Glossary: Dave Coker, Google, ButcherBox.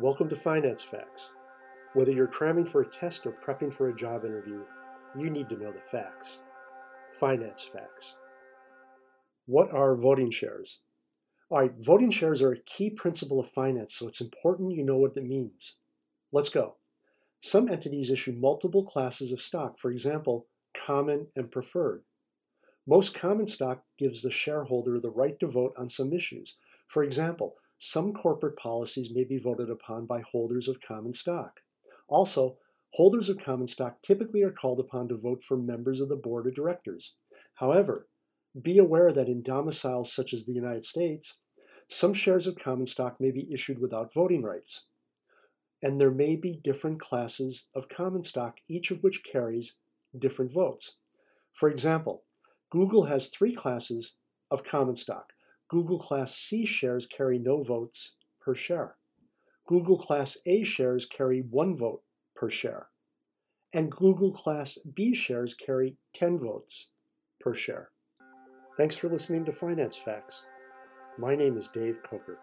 Welcome to Finance Facts. Whether you're cramming for a test or prepping for a job interview, you need to know the facts. Finance Facts. What are voting shares? All right, voting shares are a key principle of finance, so it's important you know what it means. Let's go. Some entities issue multiple classes of stock, for example, common and preferred. Most common stock gives the shareholder the right to vote on some issues. For example, some corporate policies may be voted upon by holders of common stock. Also, holders of common stock typically are called upon to vote for members of the board of directors. However, be aware that in domiciles such as the United States, some shares of common stock may be issued without voting rights, and there may be different classes of common stock, each of which carries different votes. For example, Google has three classes of common stock. Google Class C shares carry no votes per share. Google Class A shares carry 1 vote per share. And Google Class B shares carry 10 votes per share. Thanks for listening to Finance Facts. My name is Dave Coker.